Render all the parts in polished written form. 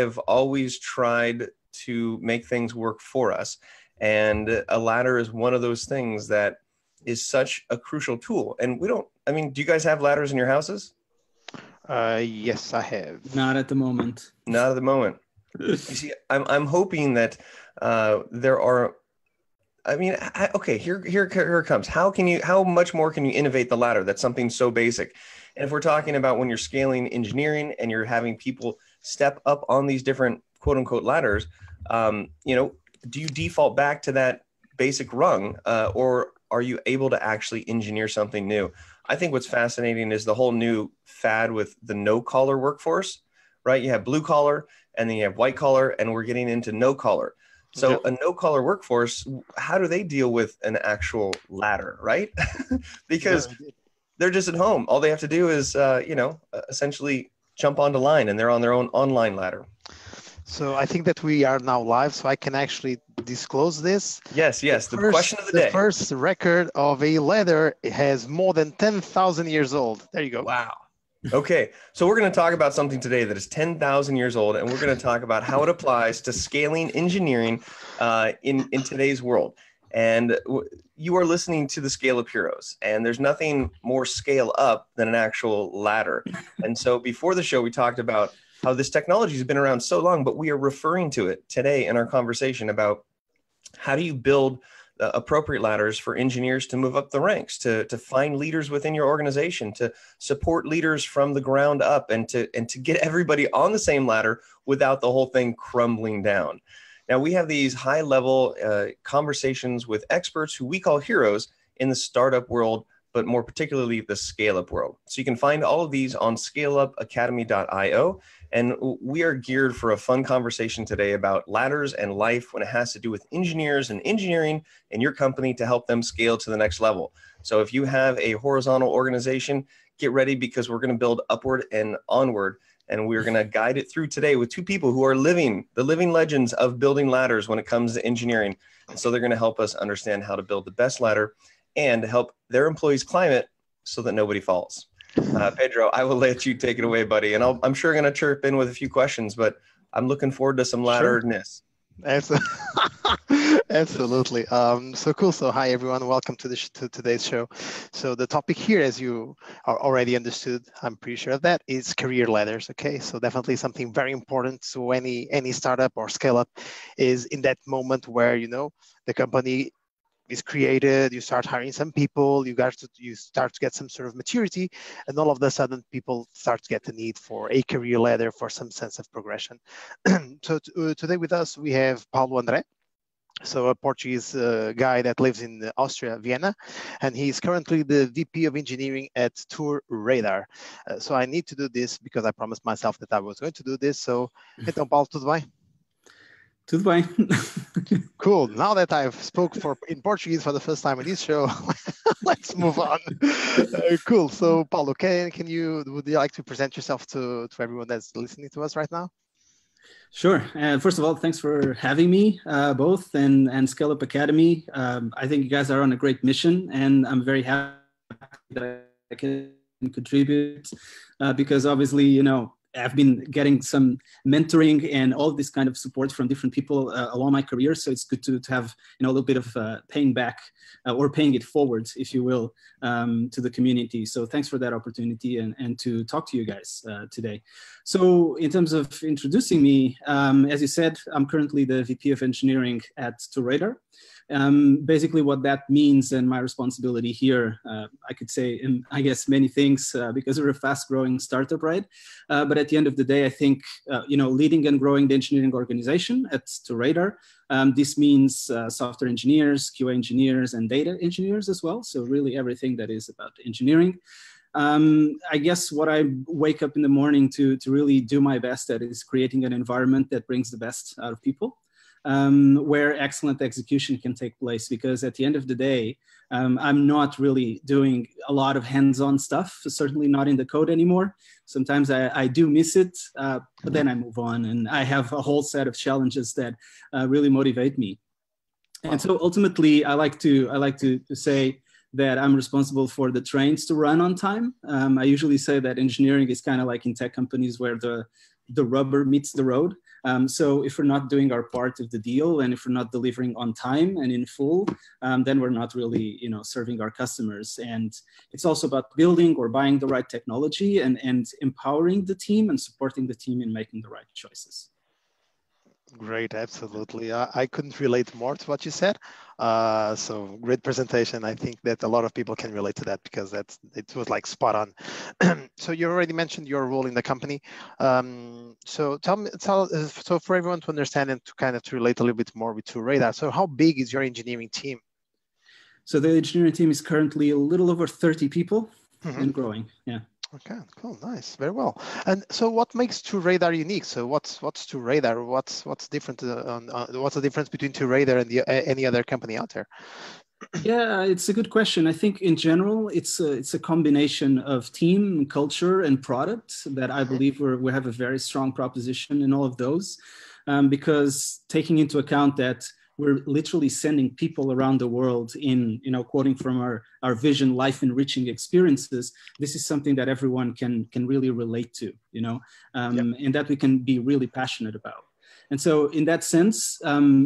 have always tried to make things work for us. And a ladder is one of those things that is such a crucial tool. And we don't, I mean, do you guys have ladders in your houses? Yes, I have. Not at the moment. Not at the moment. You see, I'm hoping that there are, I mean, okay, here it comes. How much more can you innovate the ladder? That's something so basic. And if we're talking about when you're scaling engineering and you're having people step up on these different quote unquote ladders, you know, do you default back to that basic rung or are you able to actually engineer something new? I think what's fascinating is the whole new fad with the no collar workforce, right? You have blue collar and then you have white collar and we're getting into no collar. So a no collar workforce, how do they deal with an actual ladder, right? Because they're just at home. All they have to do is, you know, essentially jump onto line and they're on their own online ladder. So I think that we are now live, so I can actually disclose this. Yes, the question of the day. The first record of a ladder has more than 10,000 years old. There you go. Wow. Okay, so we're going to talk about something today that is 10,000 years old, and we're going to talk about how it applies to scaling engineering in today's world. And you are listening to the Scale Up Heroes, and there's nothing more scale up than an actual ladder. And so before the show, we talked about how this technology has been around so long, but we are referring to it today in our conversation about how do you build appropriate ladders for engineers to move up the ranks, to find leaders within your organization, to support leaders from the ground up, and to get everybody on the same ladder without the whole thing crumbling down. Now, we have these high-level conversations with experts who we call heroes in the startup world, but more particularly the scale-up world. So you can find all of these on scaleupacademy.io. And we are geared for a fun conversation today about ladders and life when it has to do with engineers and engineering and your company to help them scale to the next level. So if you have a horizontal organization, get ready because we're going to build upward and onward. And we're going to guide it through today with two people who are the living legends of building ladders when it comes to engineering. And so they're going to help us understand how to build the best ladder and help their employees climb it so that nobody falls. Pedro, I will let you take it away, buddy. And I'm sure going to chirp in with a few questions, but I'm looking forward to some ladderness. Sure. Absolutely. So cool. So hi, everyone. Welcome to today's show. So the topic here, as you are already understood, I'm pretty sure of that, is career ladders. Okay. So definitely something very important to any startup or scale up is in that moment where, you know, the company is created, you start hiring some people, you start to get some sort of maturity, and all of a sudden people start to get the need for a career ladder for some sense of progression. So today with us, we have Paulo André. So a Portuguese guy that lives in Austria, Vienna, and he's currently the VP of Engineering at TourRadar. So I need to do this because I promised myself that I was going to do this. So, então, Paulo, tudo bem? Tudo bem. Cool. Now that I've spoke in Portuguese for the first time in this show, let's move on. Cool. So, Paulo, would you like to present yourself to everyone that's listening to us right now? Sure. First of all, thanks for having me, both, and Scale Up Academy. I think you guys are on a great mission, and I'm very happy that I can contribute because obviously, you know, I've been getting some mentoring and all this kind of support from different people along my career. So it's good to have, you know, a little bit of paying back or paying it forward, if you will, to the community. So thanks for that opportunity and to talk to you guys today. So in terms of introducing me, as you said, I'm currently the VP of Engineering at TourRadar. Basically what that means and my responsibility here, I could say, I guess, many things because we're a fast growing startup, right? But at the end of the day, I think, you know, leading and growing the engineering organization at TourRadar. This means software engineers, QA engineers, and data engineers as well. So really everything that is about engineering. I guess what I wake up in the morning to really do my best at is creating an environment that brings the best out of people. Where excellent execution can take place, because at the end of the day, I'm not really doing a lot of hands-on stuff, certainly not in the code anymore. Sometimes I do miss it, but then I move on and I have a whole set of challenges that really motivate me. And so ultimately, I like to say that I'm responsible for the trains to run on time. I usually say that engineering is kind of like in tech companies where the rubber meets the road. So if we're not doing our part of the deal, and if we're not delivering on time and in full, then we're not really, serving our customers. And it's also about building or buying the right technology and empowering the team and supporting the team in making the right choices. Great, absolutely. I couldn't relate more to what you said. So great presentation. I think that a lot of people can relate to that because it was like spot on. So you already mentioned your role in the company. So so for everyone to understand and to kind of to relate a little bit more with TourRadar. So how big is your engineering team? So the engineering team is currently a little over 30 people and growing. Yeah. Okay, cool, nice, very well. And so, what makes TourRadar unique? So, what's TourRadar? What's different? What's the difference between TourRadar and any other company out there? Yeah, it's a good question. I think in general, it's a combination of team, culture, and product that I believe we have a very strong proposition in all of those, because taking into account that we're literally sending people around the world in, quoting from our vision, life enriching experiences. This is something that everyone can really relate to, and that we can be really passionate about. And so in that sense,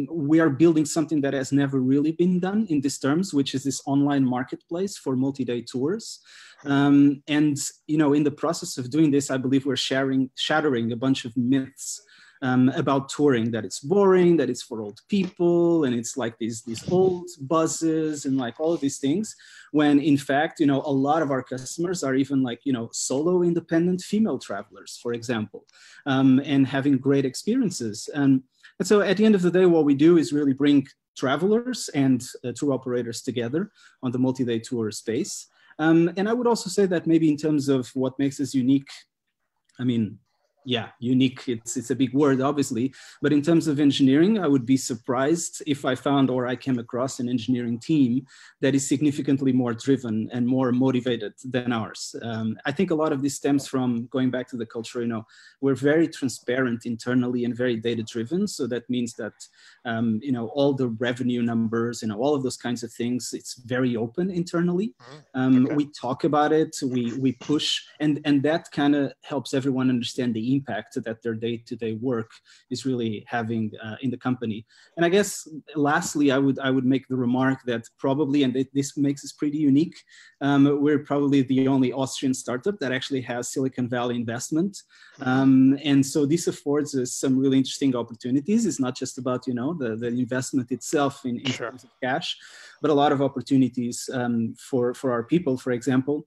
we are building something that has never really been done in these terms, which is this online marketplace for multi-day tours. And, in the process of doing this, I believe we're shattering a bunch of myths about touring, that it's boring, that it's for old people, and it's like these old buses and like all of these things, when in fact, a lot of our customers are even like, solo independent female travelers, for example, and having great experiences. And so at the end of the day, what we do is really bring travelers and tour operators together on the multi-day tour space. And I would also say that maybe in terms of what makes us unique, unique, it's a big word, obviously, but in terms of engineering, I would be surprised if I found or I came across an engineering team that is significantly more driven and more motivated than ours. I think a lot of this stems from going back to the culture, we're very transparent internally and very data-driven. So that means that, all the revenue numbers, all of those kinds of things, it's very open internally. We talk about it, we push, and that kind of helps everyone understand the impact that their day-to-day work is really having in the company. And I guess lastly, I would make the remark that probably, and this makes us pretty unique, we're probably the only Austrian startup that actually has Silicon Valley investment. And so this affords us some really interesting opportunities. It's not just about the investment itself in terms of cash, but a lot of opportunities for our people, for example.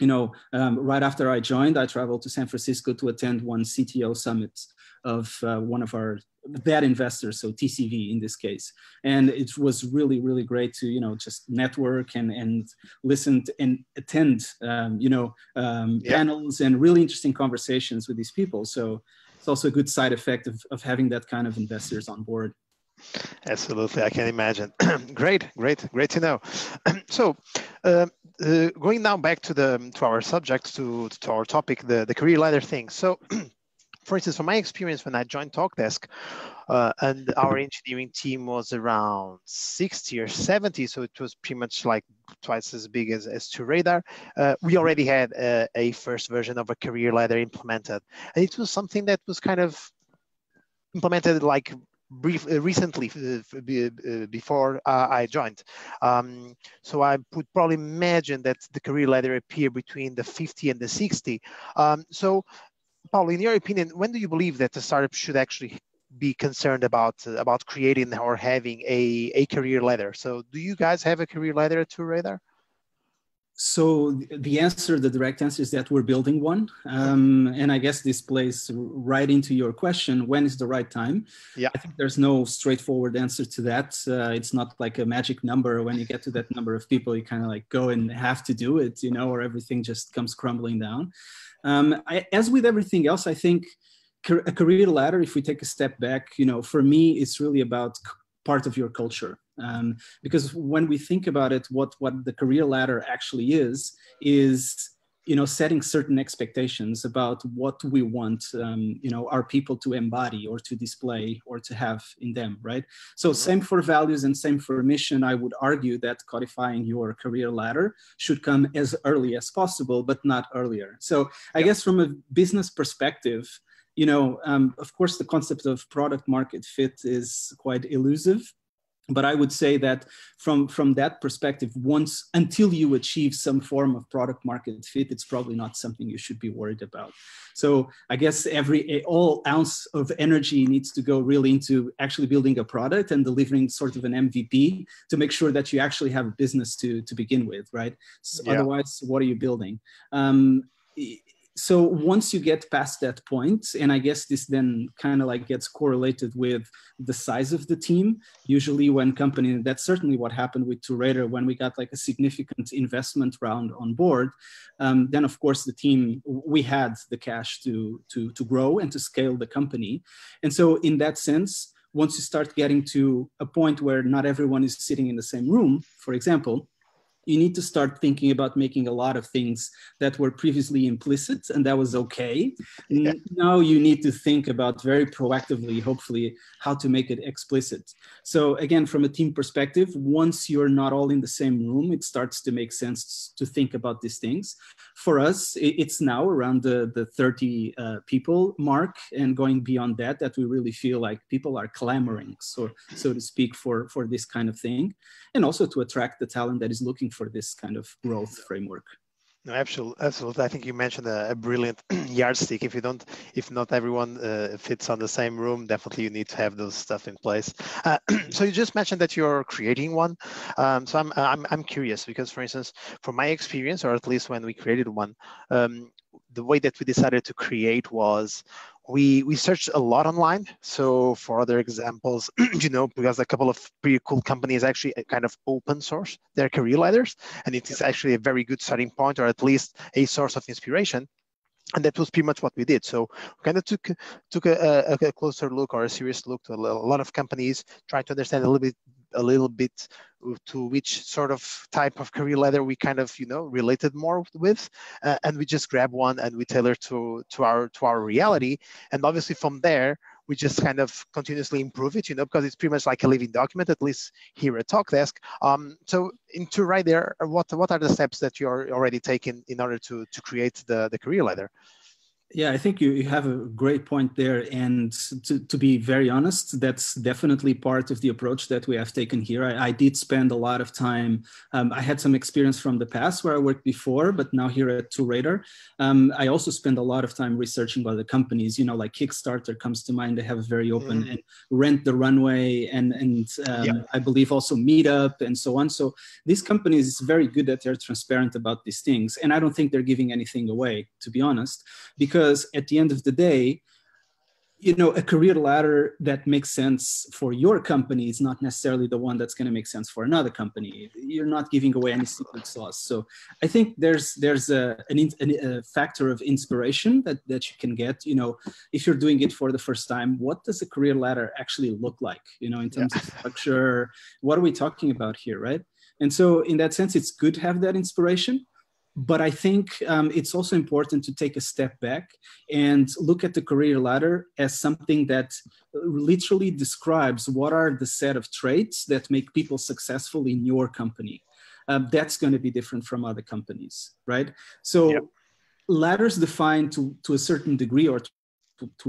Right after I joined, I traveled to San Francisco to attend one CTO summit of one of our bad investors, so TCV in this case. And it was really, really great to, just network and listen and attend, panels and really interesting conversations with these people. So it's also a good side effect of having that kind of investors on board. Absolutely, I can imagine. Great to know. So, going now back to our subject, to our topic, the career ladder thing. So, for instance, from my experience when I joined Talkdesk, and our engineering team was around 60 or 70, so it was pretty much like twice as big as TourRadar. We already had a first version of a career ladder implemented, and it was something that was kind of implemented like recently before I joined. So I would probably imagine that the career ladder appeared between the 50 and the 60. So Paulo, in your opinion, when do you believe that the startup should actually be concerned about creating or having a career ladder? So do you guys have a career ladder at TourRadar? So the direct answer is that we're building one. And I guess this plays right into your question, when is the right time? Yeah. I think there's no straightforward answer to that. It's not like a magic number. When you get to that number of people, you kind of like go and have to do it, or everything just comes crumbling down. As with everything else, I think a career ladder, if we take a step back, for me, it's really about part of your culture. Because when we think about it, what the career ladder actually is setting certain expectations about what we want, our people to embody or to display or to have in them, right? So same for values and same for mission. I would argue that codifying your career ladder should come as early as possible, but not earlier. So I guess from a business perspective, you know, of course, the concept of product market fit is quite elusive. But I would say that from that perspective, once until you achieve some form of product market fit, it's probably not something you should be worried about. So I guess all ounce of energy needs to go really into actually building a product and delivering sort of an MVP to make sure that you actually have a business to begin with, right? So yeah. Otherwise, what are you building? So once you get past that point, and I guess this then kind of like gets correlated with the size of the team. Usually when companies, that's certainly what happened with TourRadar when we got like a significant investment round on board, then of course the team, we had the cash to grow and to scale the company. And so in that sense, once you start getting to a point where not everyone is sitting in the same room, for example, you need to start thinking about making a lot of things that were previously implicit and that was okay. Yeah. Now you need to think about very proactively, hopefully, how to make it explicit. So again, from a team perspective, once you're not all in the same room, it starts to make sense to think about these things. For us, it's now around the 30 people mark, and going beyond that, that we really feel like people are clamoring, so to speak, for this kind of thing, and also to attract the talent that is looking for this kind of growth framework. No, absolutely. I think you mentioned a brilliant yardstick. If not everyone fits on the same room, definitely you need to have those stuff in place. So you just mentioned that you're creating one. So I'm curious because, for instance, from my experience, or at least when we created one, the way that we decided to create was we searched a lot online. So for other examples, you know, because a couple of pretty cool companies actually kind of open source their career ladders, and it is actually a very good starting point, or at least a source of inspiration. And that was pretty much what we did. So we kind of took a closer look, or a serious look, to a lot of companies, trying to understand a little bit to which sort of type of career ladder we kind of, you know, related more with, and we just grab one and we tailor to our reality. And obviously from there, we just kind of continuously improve it, you know, because it's pretty much like a living document, at least here at Talkdesk. So into right there, what are the steps that you're already taking in order to create the career ladder? Yeah, I think you have a great point there. And to be very honest, that's definitely part of the approach that we have taken here. I did spend a lot of time. I had some experience from the past where I worked before, but now here at TourRadar, I also spend a lot of time researching other companies, you know, like Kickstarter comes to mind. They have a very open and Rent the Runway and I believe also Meetup and so on. So these companies is very good that they're transparent about these things. And I don't think they're giving anything away, to be honest, because at the end of the day, you know, a career ladder that makes sense for your company is not necessarily the one that's going to make sense for another company. You're not giving away any secret sauce. So I think there's a factor of inspiration that you can get, you know, if you're doing it for the first time. What does a career ladder actually look like, you know, in terms of structure? What are we talking about here, right? And so in that sense, it's good to have that inspiration. But I think it's also important to take a step back and look at the career ladder as something that literally describes what are the set of traits that make people successful in your company. That's going to be different from other companies, right? So ladders define to a certain degree, or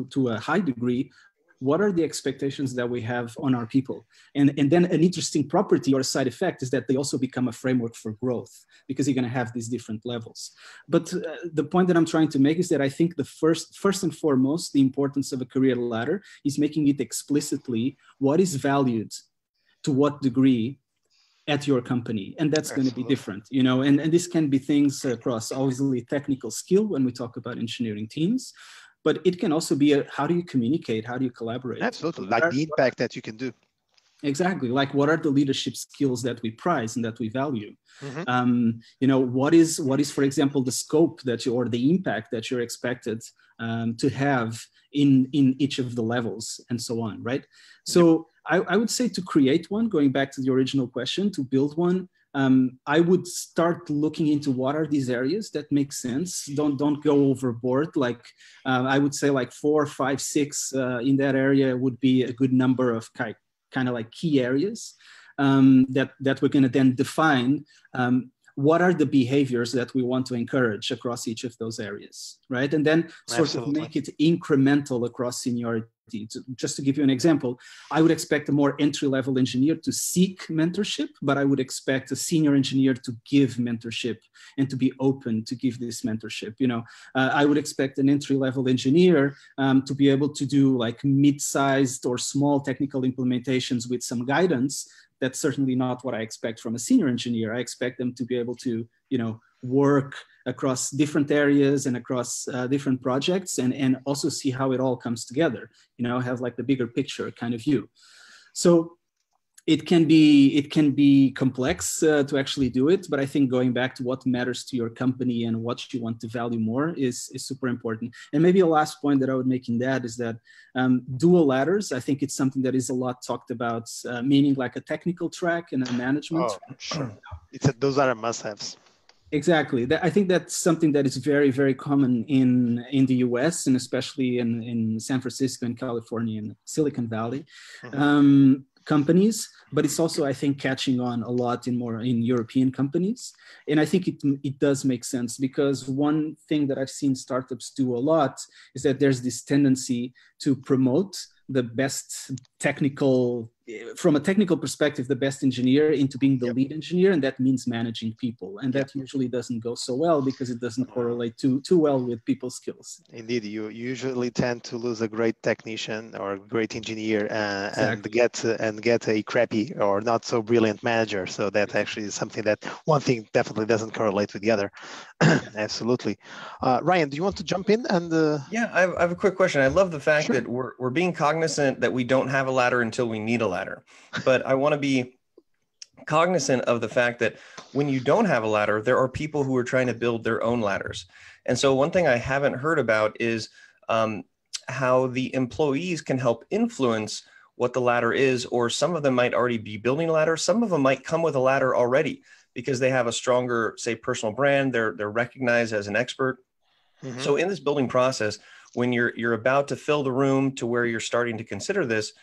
to a high degree, what are the expectations that we have on our people? And then an interesting property or side effect is that they also become a framework for growth, because you're going to have these different levels. But the point that I'm trying to make is that I think the first and foremost, the importance of a career ladder is making it explicitly what is valued to what degree at your company. And that's going to be different, you know, and this can be things across obviously technical skill when we talk about engineering teams, but it can also be how do you communicate? How do you collaborate? Absolutely, like the impact that you can do. Exactly, like what are the leadership skills that we prize and that we value? You know, what is, for example, the scope that you, or the impact that you're expected to have in each of the levels, and so on, right? So I would say to create one, going back to the original question, to build one, I would start looking into what are these areas that make sense. Don't go overboard. Like I would say like 4, 5, 6 in that area would be a good number of kind of like key areas that we're going to then define what are the behaviors that we want to encourage across each of those areas, right? And then sort Absolutely. Of make it incremental across seniority. Just to give you an example, I would expect a more entry-level engineer to seek mentorship, but I would expect a senior engineer to give mentorship and to be open to give this mentorship. You know, I would expect an entry-level engineer to be able to do like mid-sized or small technical implementations with some guidance. That's certainly not what I expect from a senior engineer. I expect them to be able to, you know, work across different areas and across different projects and also see how it all comes together, you know, have like the bigger picture kind of view. So it can be complex to actually do it, but I think going back to what matters to your company and what you want to value more is super important. And maybe a last point that I would make in that is that dual ladders, I think it's something that is a lot talked about, meaning like a technical track and a management track. Sure. Those are must-haves. Exactly. I think that's something that is very, very common in the US and especially in San Francisco and California and Silicon Valley companies. But it's also, I think, catching on a lot in European companies. And I think it does make sense because one thing that I've seen startups do a lot is that there's this tendency to promote the best technical, from a technical perspective, the best engineer into being the lead engineer, and that means managing people. And that usually doesn't go so well because it doesn't correlate too well with people's skills. Indeed, you usually tend to lose a great technician or a great engineer and get a crappy or not so brilliant manager. So that actually is something that one thing definitely doesn't correlate with the other. Absolutely. Ryan, do you want to jump in? And yeah, I have a quick question. I love the fact that we're being cognizant that we don't have a ladder until we need a ladder. But I want to be cognizant of the fact that when you don't have a ladder, there are people who are trying to build their own ladders. And so one thing I haven't heard about is how the employees can help influence what the ladder is, or some of them might already be building a ladder. Some of them might come with a ladder already because they have a stronger, say, personal brand. They're recognized as an expert. Mm-hmm. So in this building process, when you're about to fill the room to where you're starting to consider this,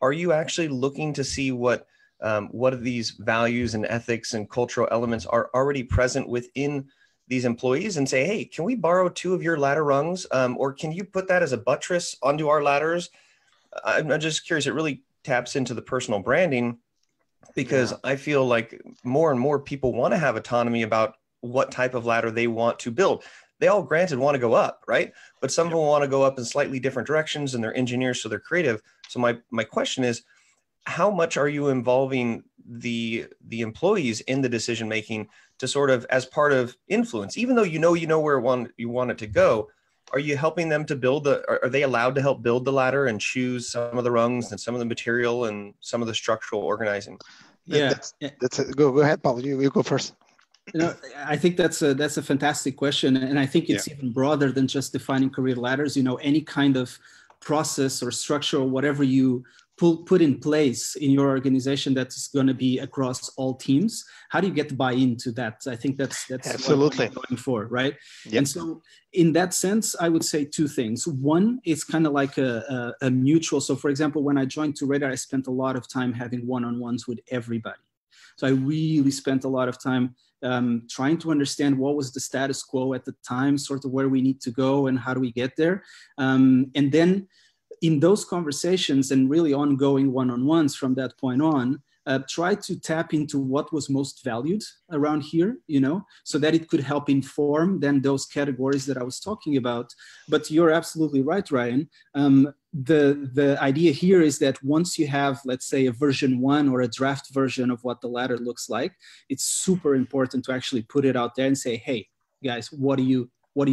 are you actually looking to see what of these values and ethics and cultural elements are already present within these employees and say, hey, can we borrow two of your ladder rungs? Or can you put that as a buttress onto our ladders? I'm just curious. It really taps into the personal branding because I feel like more and more people want to have autonomy about what type of ladder they want to build. They all granted want to go up, right? But some of them want to go up in slightly different directions and they're engineers, so they're creative. So my question is, how much are you involving the employees in the decision-making to sort of, as part of influence, even though you know where you want it to go, are you helping them to build are they allowed to help build the ladder and choose some of the rungs and some of the material and some of the structural organizing? Yeah. Go ahead, Paulo, you go first. You know, I think that's a fantastic question, and I think it's even broader than just defining career ladders. You know, any kind of process or structure or whatever you put in place in your organization that's going to be across all teams. How do you get buy into that? I think that's absolutely what we're going for, right? Yep. And so, in that sense, I would say two things. One, it's kind of like a mutual. So, for example, when I joined TourRadar, I spent a lot of time having one-on-ones with everybody. So I really spent a lot of time trying to understand what was the status quo at the time, sort of where we need to go and how do we get there. And then in those conversations and really ongoing one-on-ones from that point on, try to tap into what was most valued around here, you know, so that it could help inform then those categories that I was talking about. But you're absolutely right, Ryan. The idea here is that once you have, let's say, a version 1 or a draft version of what the ladder looks like, it's super important to actually put it out there and say, hey, guys, what do you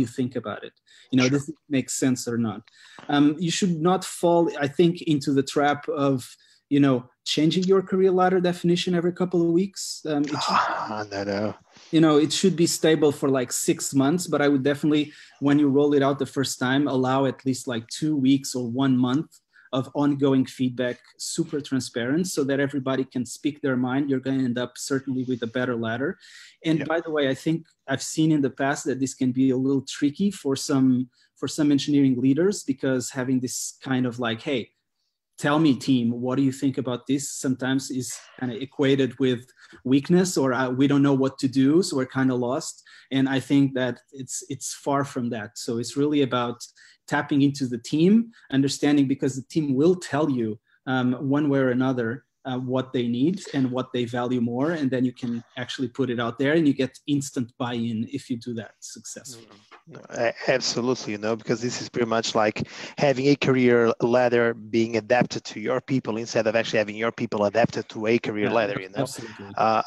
think about it? You know, does it make sense or not? You should not fall, I think, into the trap of, you know, changing your career ladder definition every couple of weeks. You know, it should be stable for like 6 months, but I would definitely, when you roll it out the first time, allow at least like 2 weeks or 1 month of ongoing feedback, super transparent, so that everybody can speak their mind. You're going to end up certainly with a better ladder. And by the way, I think I've seen in the past that this can be a little tricky for some engineering leaders, because having this kind of like, hey, tell me, team, what do you think about this? Sometimes is kind of equated with weakness, or we don't know what to do, so we're kind of lost. And I think that it's far from that. So it's really about tapping into the team, understanding, because the team will tell you one way or another what they need and what they value more, and then you can actually put it out there, and you get instant buy-in if you do that successfully. Absolutely, you know, because this is pretty much like having a career ladder being adapted to your people instead of actually having your people adapted to a career ladder. You know,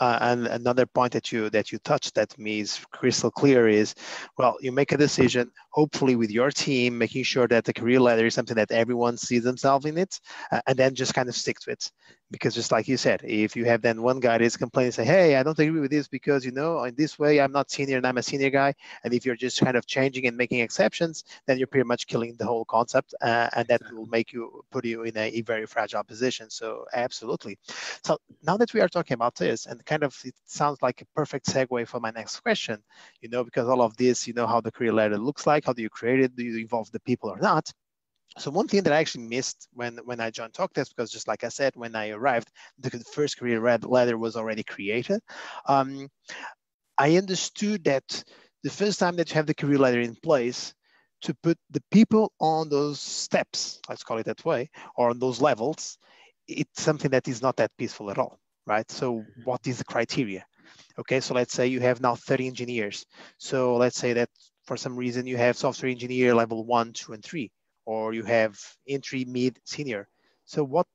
and another point that you touched that me is crystal clear is, well, you make a decision, hopefully with your team, making sure that the career ladder is something that everyone sees themselves in it, and then just kind of stick to it. Because just like you said, if you have then one guy that's complaining, say, hey, I don't agree with this because, you know, in this way, I'm not senior and I'm a senior guy. And if you're just kind of changing and making exceptions, then you're pretty much killing the whole concept. And that will make you, put you in a very fragile position. So absolutely. So now that we are talking about this, and kind of it sounds like a perfect segue for my next question, you know, because all of this, you know, how the career ladder looks like, how do you create it? Do you involve the people or not? So one thing that I actually missed when I joined Talkdesk, because just like I said, when I arrived, the first career ladder was already created. I understood that the first time that you have the career ladder in place, to put the people on those steps, let's call it that way, or on those levels, it's something that is not that peaceful at all, right? So what is the criteria? Okay, so let's say you have now 30 engineers. So let's say that for some reason you have software engineer level 1, 2, and 3. Or you have entry, mid, senior. So what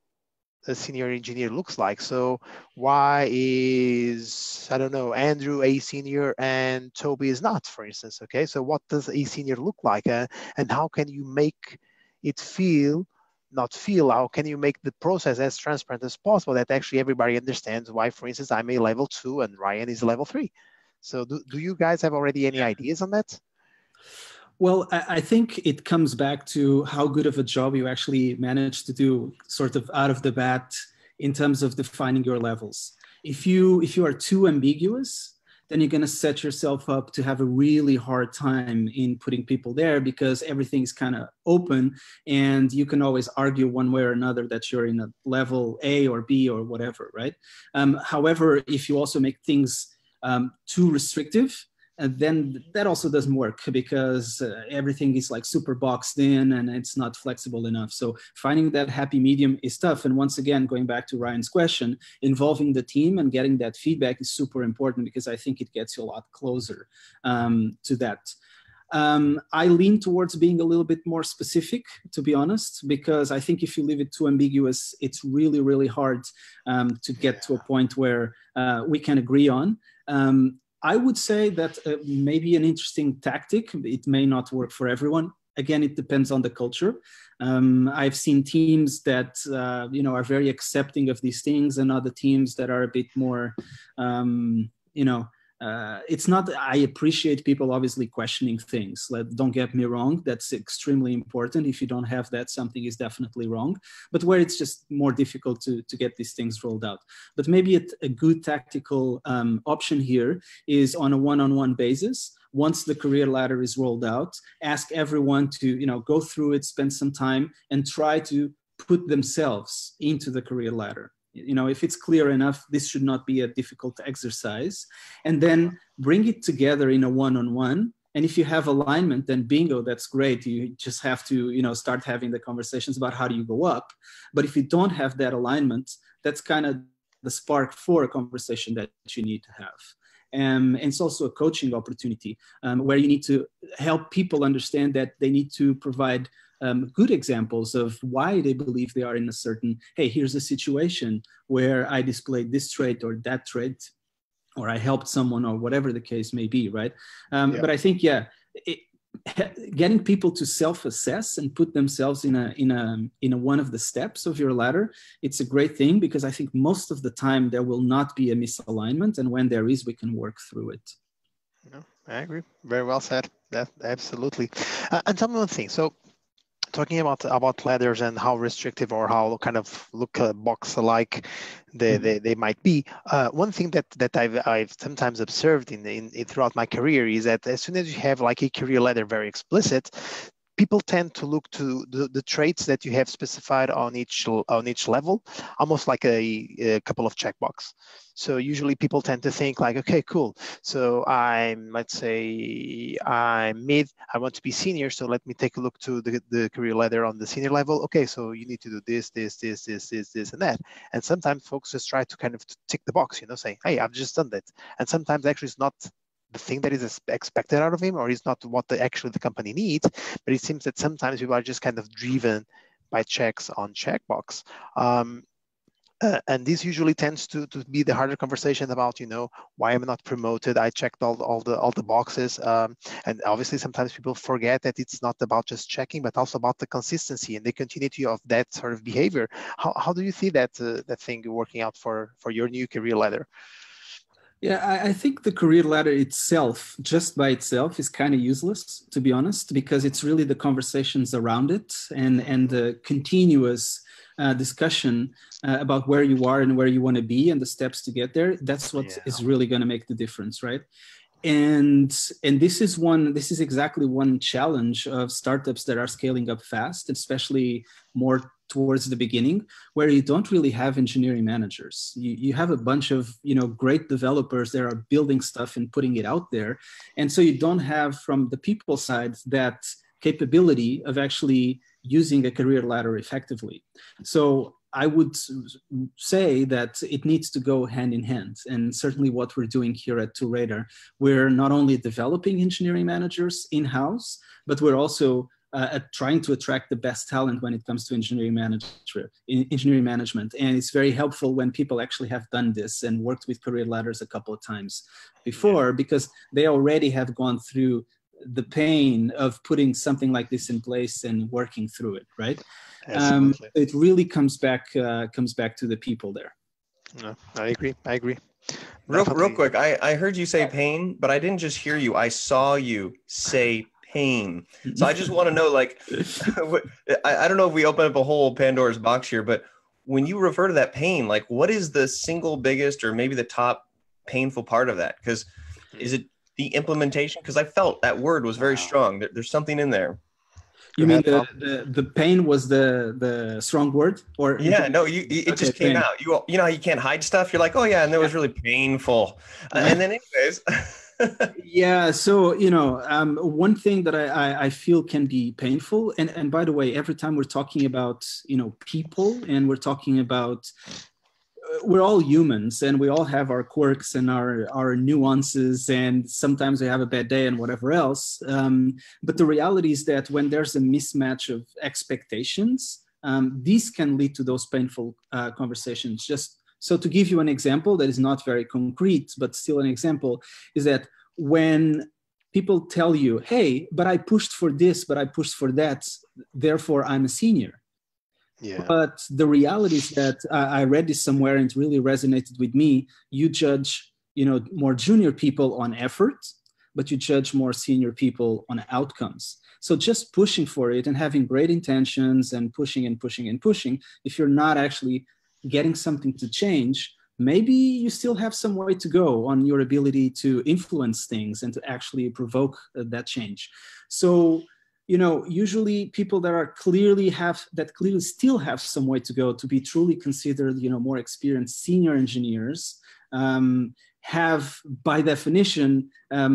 a senior engineer looks like. So why is, I don't know, Andrew a senior and Toby is not, for instance, okay? So what does a senior look like? And how can you make it feel, not feel, how can you make the process as transparent as possible that actually everybody understands why, for instance, I'm a level 2 and Ryan is a level 3. So do you guys have already any ideas on that? Well, I think it comes back to how good of a job you actually manage to do sort of out of the bat in terms of defining your levels. If you are too ambiguous, then you're going to set yourself up to have a really hard time in putting people there, because everything's kind of open and you can always argue one way or another that you're in a level A or B or whatever, right? However, if you also make things too restrictive, and then that also doesn't work, because everything is like super boxed in and it's not flexible enough. So finding that happy medium is tough. And once again, going back to Ryan's question, involving the team and getting that feedback is super important, because I think it gets you a lot closer to that. I lean towards being a little bit more specific, to be honest, because I think if you leave it too ambiguous, it's really, really hard to get to a point where we can agree on. I would say that maybe an interesting tactic, it may not work for everyone. Again, it depends on the culture. I've seen teams that you know, are very accepting of these things, and other teams that are a bit more, you know, it's not, I appreciate people obviously questioning things. Don't get me wrong, that's extremely important. If you don't have that, something is definitely wrong. But where it's just more difficult to get these things rolled out. But maybe a good tactical option here is, on a one-on-one basis, once the career ladder is rolled out, ask everyone to, you know, go through it, spend some time, and try to put themselves into the career ladder. You know, if it's clear enough, this should not be a difficult exercise. And then bring it together in a one-on-one. And if you have alignment, then bingo, that's great. You just have to, you know, start having the conversations about how do you go up. But if you don't have that alignment, that's kind of the spark for a conversation that you need to have. And it's also a coaching opportunity where you need to help people understand that they need to provide good examples of why they believe they are in a certain, hey, here's a situation where I displayed this trait or that trait, or I helped someone, or whatever the case may be, right? But I think, getting people to self-assess and put themselves in a one of the steps of your ladder, it's a great thing, because I think most of the time there will not be a misalignment, and when there is, we can work through it. No, I agree. Very well said. That, absolutely. And tell me one thing. So, talking about ladders and how restrictive or how kind of look box alike they might be. One thing that I've sometimes observed in throughout my career is that as soon as you have like a career ladder very explicit, people tend to look to the traits that you have specified on each level, almost like a couple of checkboxes. So usually people tend to think like, okay, cool. So I'm, let's say I'm mid, I want to be senior. So let me take a look to the career ladder on the senior level. Okay, so you need to do this, this, this, this, this, this, and that. And sometimes folks just try to kind of tick the box, you know, saying, hey, I've just done that. And sometimes actually it's not the thing that is expected out of him, or is not what the company needs. But it seems that sometimes people are just kind of driven by checks on checkbox. And this usually tends to be the harder conversation about, you know, why I'm not promoted. I checked all the boxes. And obviously sometimes people forget that it's not about just checking, but also about the consistency and the continuity of that sort of behavior. How do you see that thing working out for your new career ladder? Yeah, I think the career ladder itself, just by itself, is kind of useless, to be honest, because it's really the conversations around it and the continuous discussion about where you are and where you want to be and the steps to get there. That's what is really going to make the difference, right? And this is exactly one challenge of startups that are scaling up fast, especially more towards the beginning, where you don't really have engineering managers. You have a bunch of, you know, great developers that are building stuff and putting it out there. And so you don't have, from the people side, that capability of actually using a career ladder effectively. So I would say that it needs to go hand in hand. And certainly what we're doing here at TourRadar, we're not only developing engineering managers in-house, but we're also at trying to attract the best talent when it comes to engineering management. And it's very helpful when people actually have done this and worked with career ladders a couple of times before, because they already have gone through the pain of putting something like this in place and working through it, right? It really comes back to the people there. No, I agree. Real quick, I heard you say pain, but I didn't just hear you. I saw you say pain. So I just want to know, like, I don't know if we open up a whole Pandora's box here, but when you refer to that pain, like, what is the single biggest or maybe the top painful part of that? Because is it the implementation? Because I felt that word was very strong. There's something in there. You mean the pain was the strong word? Or yeah, no, just came pain out. You know how you can't hide stuff? You're like, oh yeah, and that was really painful. And then anyways... Yeah, so, you know, one thing that I feel can be painful, and by the way, every time we're talking about, you know, people, and we're talking about, we're all humans and we all have our quirks and our nuances, and sometimes we have a bad day and whatever else. But the reality is that when there's a mismatch of expectations, these can lead to those painful conversations. So to give you an example that is not very concrete, but still an example, is that when people tell you, hey, but I pushed for this, but I pushed for that, therefore I'm a senior. Yeah. But the reality is that I read this somewhere and it really resonated with me. You judge, you know, more junior people on effort, but you judge more senior people on outcomes. So just pushing for it and having great intentions and pushing, if you're not actually getting something to change, maybe you still have some way to go on your ability to influence things and to actually provoke that change. So, you know, usually people that are clearly still have some way to go to be truly considered, you know, more experienced senior engineers, have by definition a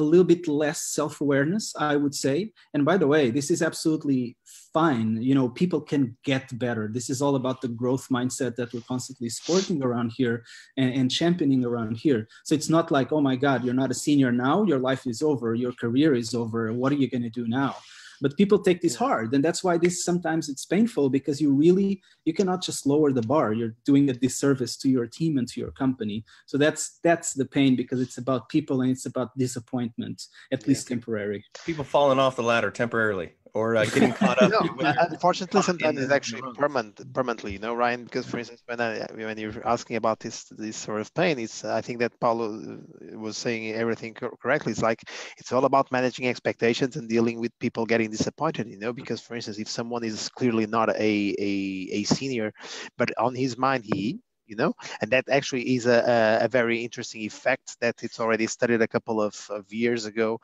little bit less self-awareness, I would say. And by the way, this is absolutely fine. You know, people can get better. This is all about the growth mindset that we're constantly supporting around here and championing around here. So it's not like, oh my God, you're not a senior now, your life is over, your career is over, what are you going to do now? But people take this hard, and that's why this sometimes it's painful, because you cannot just lower the bar. You're doing a disservice to your team and to your company. So that's the pain, because it's about people and it's about disappointment, at least temporary. People falling off the ladder temporarily, or getting caught up. No, unfortunately, sometimes it's actually permanently. You know, Ryan, because for instance, when you're asking about this sort of pain, it's I think that Paulo was saying everything correctly. It's like it's all about managing expectations and dealing with people getting disappointed. You know, because for instance, if someone is clearly not a senior, but on his mind he you know, and that actually is a very interesting effect that it's already studied a couple of years ago.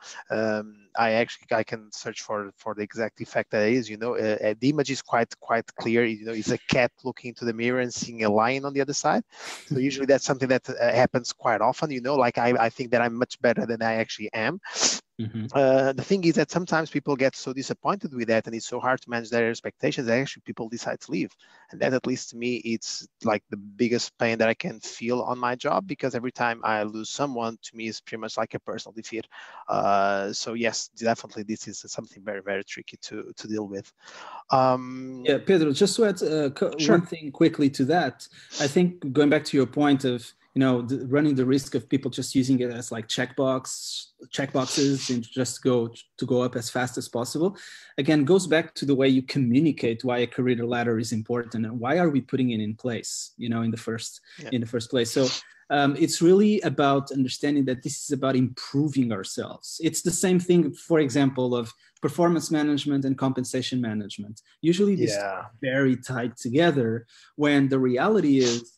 I can search for the exact effect that it is, you know. The image is quite clear, you know. It's a cat looking into the mirror and seeing a lion on the other side. So usually that's something that happens quite often, you know, like I think that I'm much better than I actually am. Mm-hmm. The thing is that sometimes people get so disappointed with that, and it's so hard to manage their expectations that actually people decide to leave. And that, at least to me, it's like the biggest pain that I can feel on my job, because every time I lose someone, to me, is pretty much like a personal defeat. So yes, definitely this is something very, very tricky to deal with. Yeah, Pedro, just to add sure. One thing quickly to that, I think going back to your point of, you know, running the risk of people just using it as like checkboxes and just go up as fast as possible. Again, goes back to the way you communicate why a career ladder is important and why are we putting it in place, you know, in the first place. So it's really about understanding that this is about improving ourselves. It's the same thing, for example, of performance management and compensation management. Usually these are very tied together, when the reality is,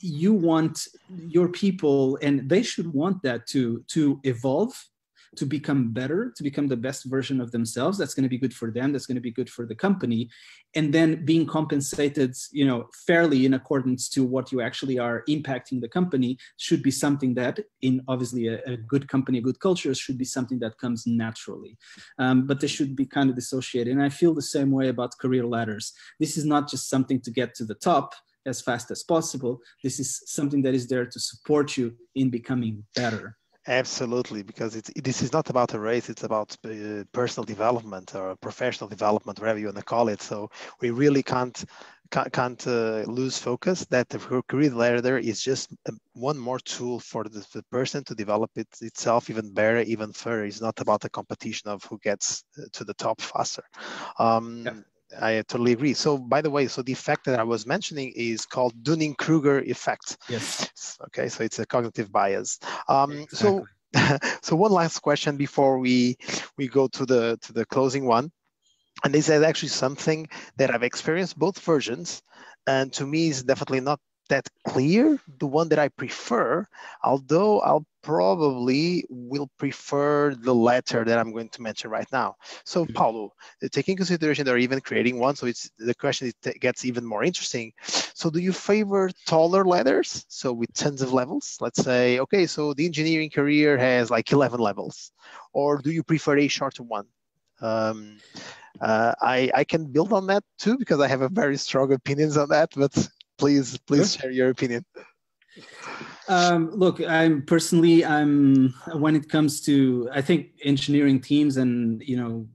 you want your people, and they should want that to evolve, to become better, to become the best version of themselves. That's going to be good for them. That's going to be good for the company. And then being compensated, you know, fairly in accordance to what you actually are impacting the company should be something that, in obviously a good company, a good culture, should be something that comes naturally. But they should be kind of dissociated. And I feel the same way about career ladders. This is not just something to get to the top as fast as possible. This is something that is there to support you in becoming better. Absolutely, because this is not about a race, it's about personal development or professional development, whatever you want to call it. So we really can't lose focus that the career ladder is just one more tool for the person to develop itself even better, even further. It's not about the competition of who gets to the top faster. I totally agree. So, by the way, so the effect that I was mentioning is called Dunning-Kruger effect. Yes. Okay, so it's a cognitive bias. Exactly. So one last question before we go to the closing one, and this is actually something that I've experienced both versions, and to me is definitely not that clear, the one that I prefer, although I'll probably will prefer the latter that I'm going to mention right now. So Paulo, taking consideration they're even creating one, so it's the question gets even more interesting. So do you favor taller ladders, so with tons of levels? Let's say, okay, so the engineering career has like 11 levels, or do you prefer a shorter one? I can build on that too, because I have a very strong opinions on that, but Please share your opinion. Look, I'm personally, when it comes to, I think engineering teams and, you know,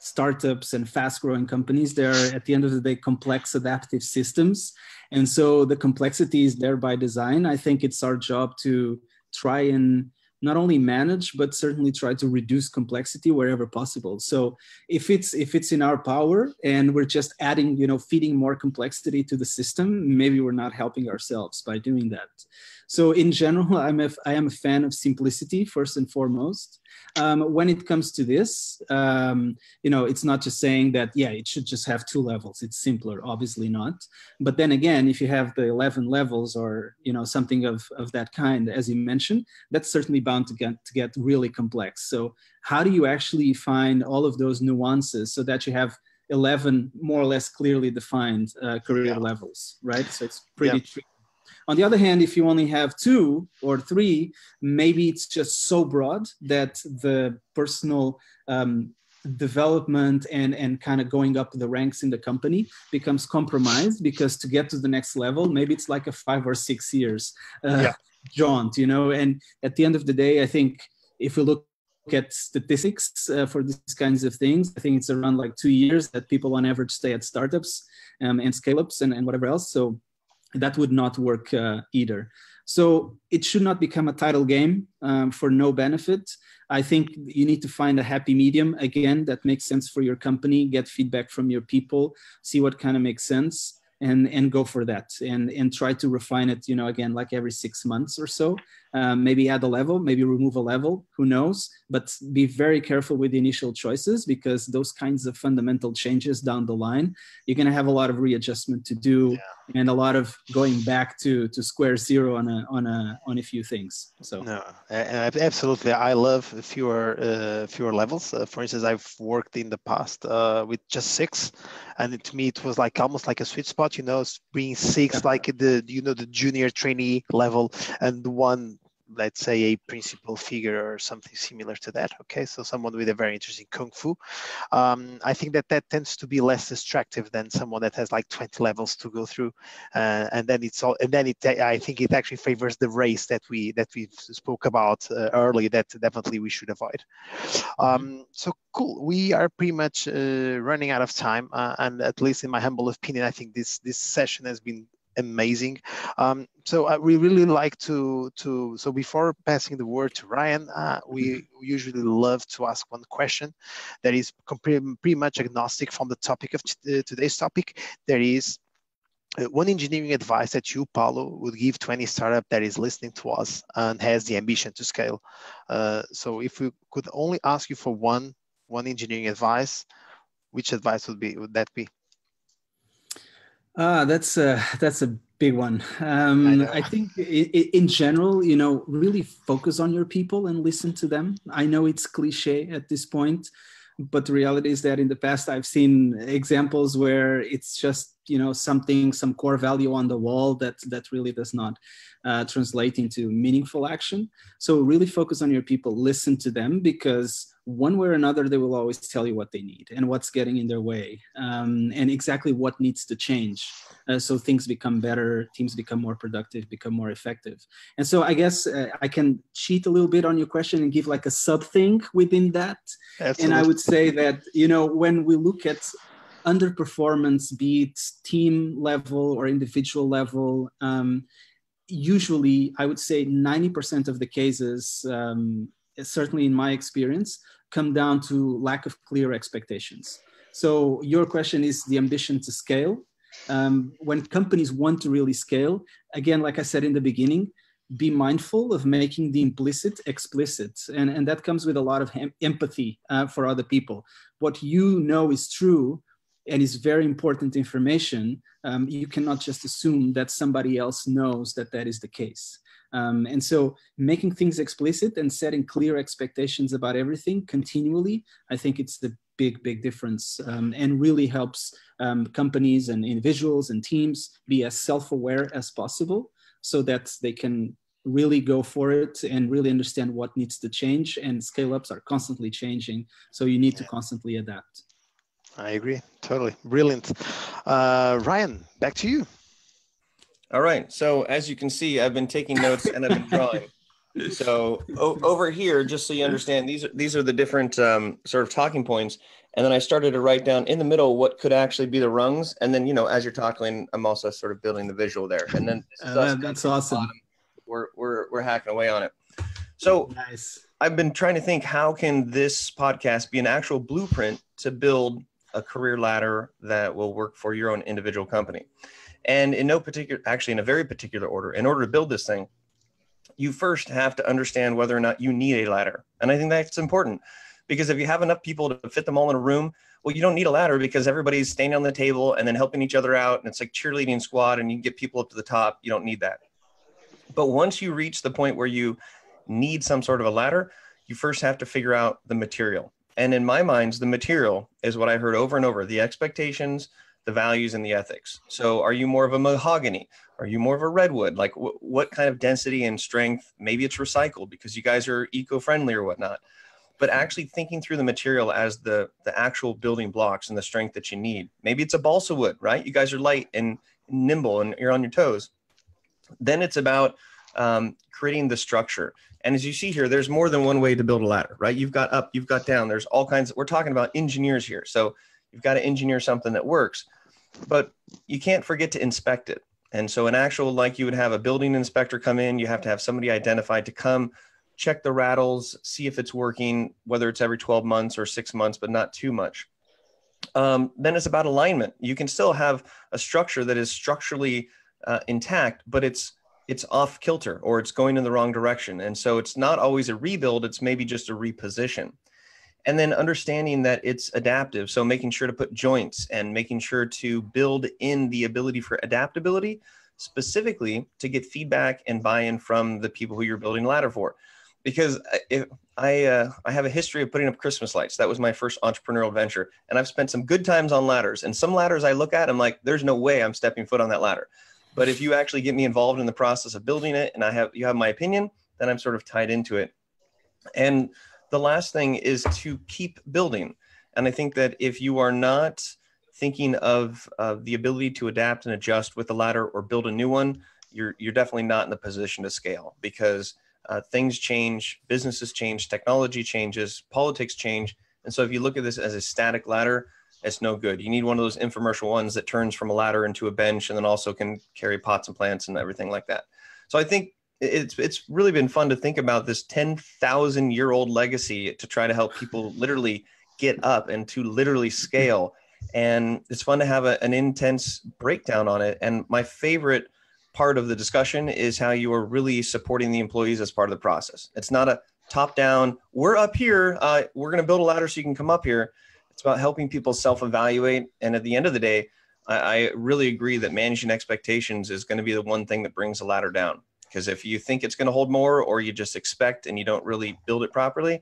startups and fast-growing companies, they're at the end of the day complex adaptive systems. And so the complexity is there by design. I think it's our job to try and not only manage, but certainly try to reduce complexity wherever possible. So if it's in our power and we're just adding, you know, feeding more complexity to the system, maybe we're not helping ourselves by doing that. So in general, I am a fan of simplicity first and foremost. When it comes to this, you know, it's not just saying that, yeah, it should just have 2 levels. It's simpler, obviously not. But then again, if you have the 11 levels or, you know, something of that kind, as you mentioned, that's certainly bound to get really complex. So how do you actually find all of those nuances so that you have 11 more or less clearly defined career levels, right? So it's pretty tricky. On the other hand, if you only have 2 or 3, maybe it's just so broad that the personal development and kind of going up the ranks in the company becomes compromised, because to get to the next level, maybe it's like a 5 or 6 years jaunt, you know. And at the end of the day, I think if we look at statistics for these kinds of things, I think it's around like 2 years that people on average stay at startups and scale-ups and whatever else. So that would not work either. So it should not become a title game for no benefit. I think you need to find a happy medium, again, that makes sense for your company, get feedback from your people, see what kind of makes sense, and go for that, and try to refine it, you know, again, like every 6 months or so, maybe add a level, maybe remove a level, who knows, but be very careful with the initial choices, because those kinds of fundamental changes down the line, you're going to have a lot of readjustment to do and a lot of going back to square zero on a few things. So absolutely, I love fewer levels. For instance, I've worked in the past with just 6, and to me it was like almost like a sweet spot, you know, being 6 like the junior trainee level, and one, let's say, a principal figure or something similar to that. Okay, so someone with a very interesting kung fu. I think that tends to be less distractive than someone that has like 20 levels to go through, and then it's all. And then I think it actually favors the race that we spoke about early. That definitely we should avoid. So cool. We are pretty much running out of time, and at least in my humble opinion, I think this session has been amazing. So we really like to. So before passing the word to Ryan, we usually love to ask one question that is pretty much agnostic from the topic of today's topic. There is one engineering advice that you, Paulo, would give to any startup that is listening to us and has the ambition to scale. So if we could only ask you for one engineering advice, which advice would that be? That's a big one. I think in general, you know, really focus on your people and listen to them. I know it's cliche at this point, but the reality is that in the past I've seen examples where it's just, you know, some core value on the wall that really does not translate into meaningful action. So really focus on your people, listen to them, because one way or another, they will always tell you what they need and what's getting in their way, and exactly what needs to change. So things become better, teams become more productive, become more effective. And so I guess I can cheat a little bit on your question and give like a sub thing within that. Absolutely. And I would say that, you know, when we look at underperformance, be it team level or individual level, usually I would say 90% of the cases, certainly in my experience, come down to lack of clear expectations. So your question is the ambition to scale. When companies want to really scale, again, like I said in the beginning, be mindful of making the implicit explicit. And that comes with a lot of empathy for other people. What you know is true and is very important information, you cannot just assume that somebody else knows that is the case. And so making things explicit and setting clear expectations about everything continually, I think it's the big difference, and really helps companies and individuals and teams be as self-aware as possible so that they can really go for it and really understand what needs to change. And scale-ups are constantly changing, so you need to constantly adapt. I agree, totally. Brilliant. Ryan, back to you. All right, so as you can see, I've been taking notes and I've been drawing. So over here, just so you understand, these are the different sort of talking points. And then I started to write down in the middle what could actually be the rungs. And then, you know, as you're talking, I'm also sort of building the visual there. And then that's awesome. We're hacking away on it. So nice. I've been trying to think, how can this podcast be an actual blueprint to build a career ladder that will work for your own individual company? And in a very particular order, in order to build this thing, you first have to understand whether or not you need a ladder. And I think that's important, because if you have enough people to fit them all in a room, well, you don't need a ladder, because everybody's standing on the table and then helping each other out. And it's like cheerleading squad, and you get people up to the top. You don't need that. But once you reach the point where you need some sort of a ladder, you first have to figure out the material. And in my mind, the material is what I heard over and over: the expectations, the values, and the ethics. So are you more of a mahogany? Are you more of a redwood? Like what kind of density and strength? Maybe it's recycled because you guys are eco-friendly or whatnot, but actually thinking through the material as the actual building blocks and the strength that you need. Maybe it's a balsa wood, right? You guys are light and nimble and you're on your toes. Then it's about creating the structure. And as you see here, there's more than one way to build a ladder, right? You've got up, you've got down. There's all kinds of, we're talking about engineers here. So you've got to engineer something that works, but you can't forget to inspect it. And so an actual, like you would have a building inspector come in, you have to have somebody identified to come check the rattles, see if it's working, whether it's every 12 months or 6 months, but not too much. Then it's about alignment. You can still have a structure that is structurally intact, but it's it's off kilter or it's going in the wrong direction. And so it's not always a rebuild, it's maybe just a reposition. And then understanding that it's adaptive. So making sure to put joints and making sure to build in the ability for adaptability, specifically to get feedback and buy-in from the people who you're building ladder for. Because I have a history of putting up Christmas lights. That was my first entrepreneurial venture. And I've spent some good times on ladders. And some ladders I look at, I'm like, there's no way I'm stepping foot on that ladder. But if you actually get me involved in the process of building it and you have my opinion, then I'm sort of tied into it. And the last thing is to keep building. And I think that if you are not thinking of the ability to adapt and adjust with the ladder or build a new one, you're definitely not in the position to scale, because things change, businesses change, technology changes, politics change. And so if you look at this as a static ladder, it's no good. You need one of those infomercial ones that turns from a ladder into a bench and then also can carry pots and plants and everything like that. So I think it's really been fun to think about this 10,000-year-old legacy to try to help people literally get up and to literally scale. And it's fun to have an intense breakdown on it. And my favorite part of the discussion is how you are really supporting the employees as part of the process. It's not a top-down, we're up here, we're going to build a ladder so you can come up here. It's about helping people self-evaluate. And at the end of the day, I really agree that managing expectations is going to be the one thing that brings the ladder down. Because if you think it's going to hold more, or you just expect and you don't really build it properly,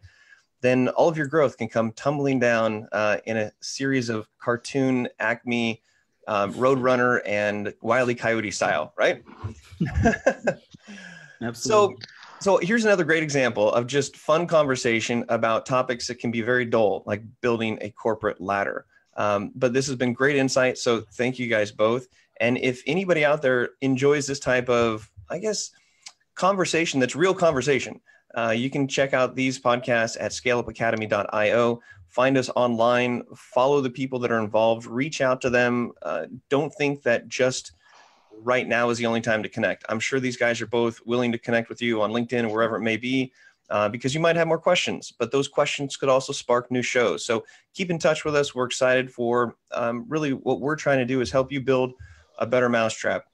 then all of your growth can come tumbling down in a series of cartoon Acme Roadrunner and Wile E. Coyote style, right? Absolutely. So here's another great example of just fun conversation about topics that can be very dull, like building a corporate ladder. But this has been great insight. So thank you guys both. And if anybody out there enjoys this type of, I guess, conversation that's real conversation, you can check out these podcasts at scaleupacademy.io. Find us online, follow the people that are involved, reach out to them. Don't think that just right now is the only time to connect. I'm sure these guys are both willing to connect with you on LinkedIn or wherever it may be, because you might have more questions, but those questions could also spark new shows. So keep in touch with us. We're excited for really what we're trying to do is help you build a better mousetrap.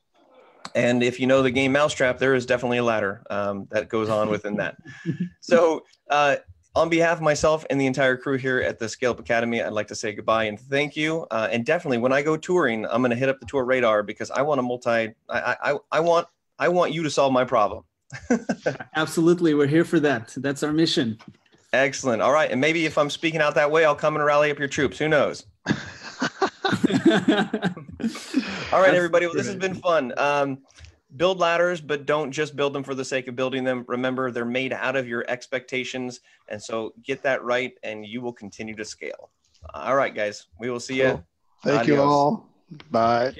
And if you know the game Mousetrap, there is definitely a ladder that goes on within that. So on behalf of myself and the entire crew here at the Scale Up Academy, I'd like to say goodbye and thank you. And definitely when I go touring, I'm going to hit up the TourRadar, because I want I want you to solve my problem. Absolutely. We're here for that. That's our mission. Excellent. All right. And maybe if I'm speaking out that way, I'll come and rally up your troops. Who knows? All right, everybody. Well, this has been fun. Build ladders, but don't just build them for the sake of building them. Remember, they're made out of your expectations. And so get that right and you will continue to scale. All right, guys. We will see you. Thank you all. Bye.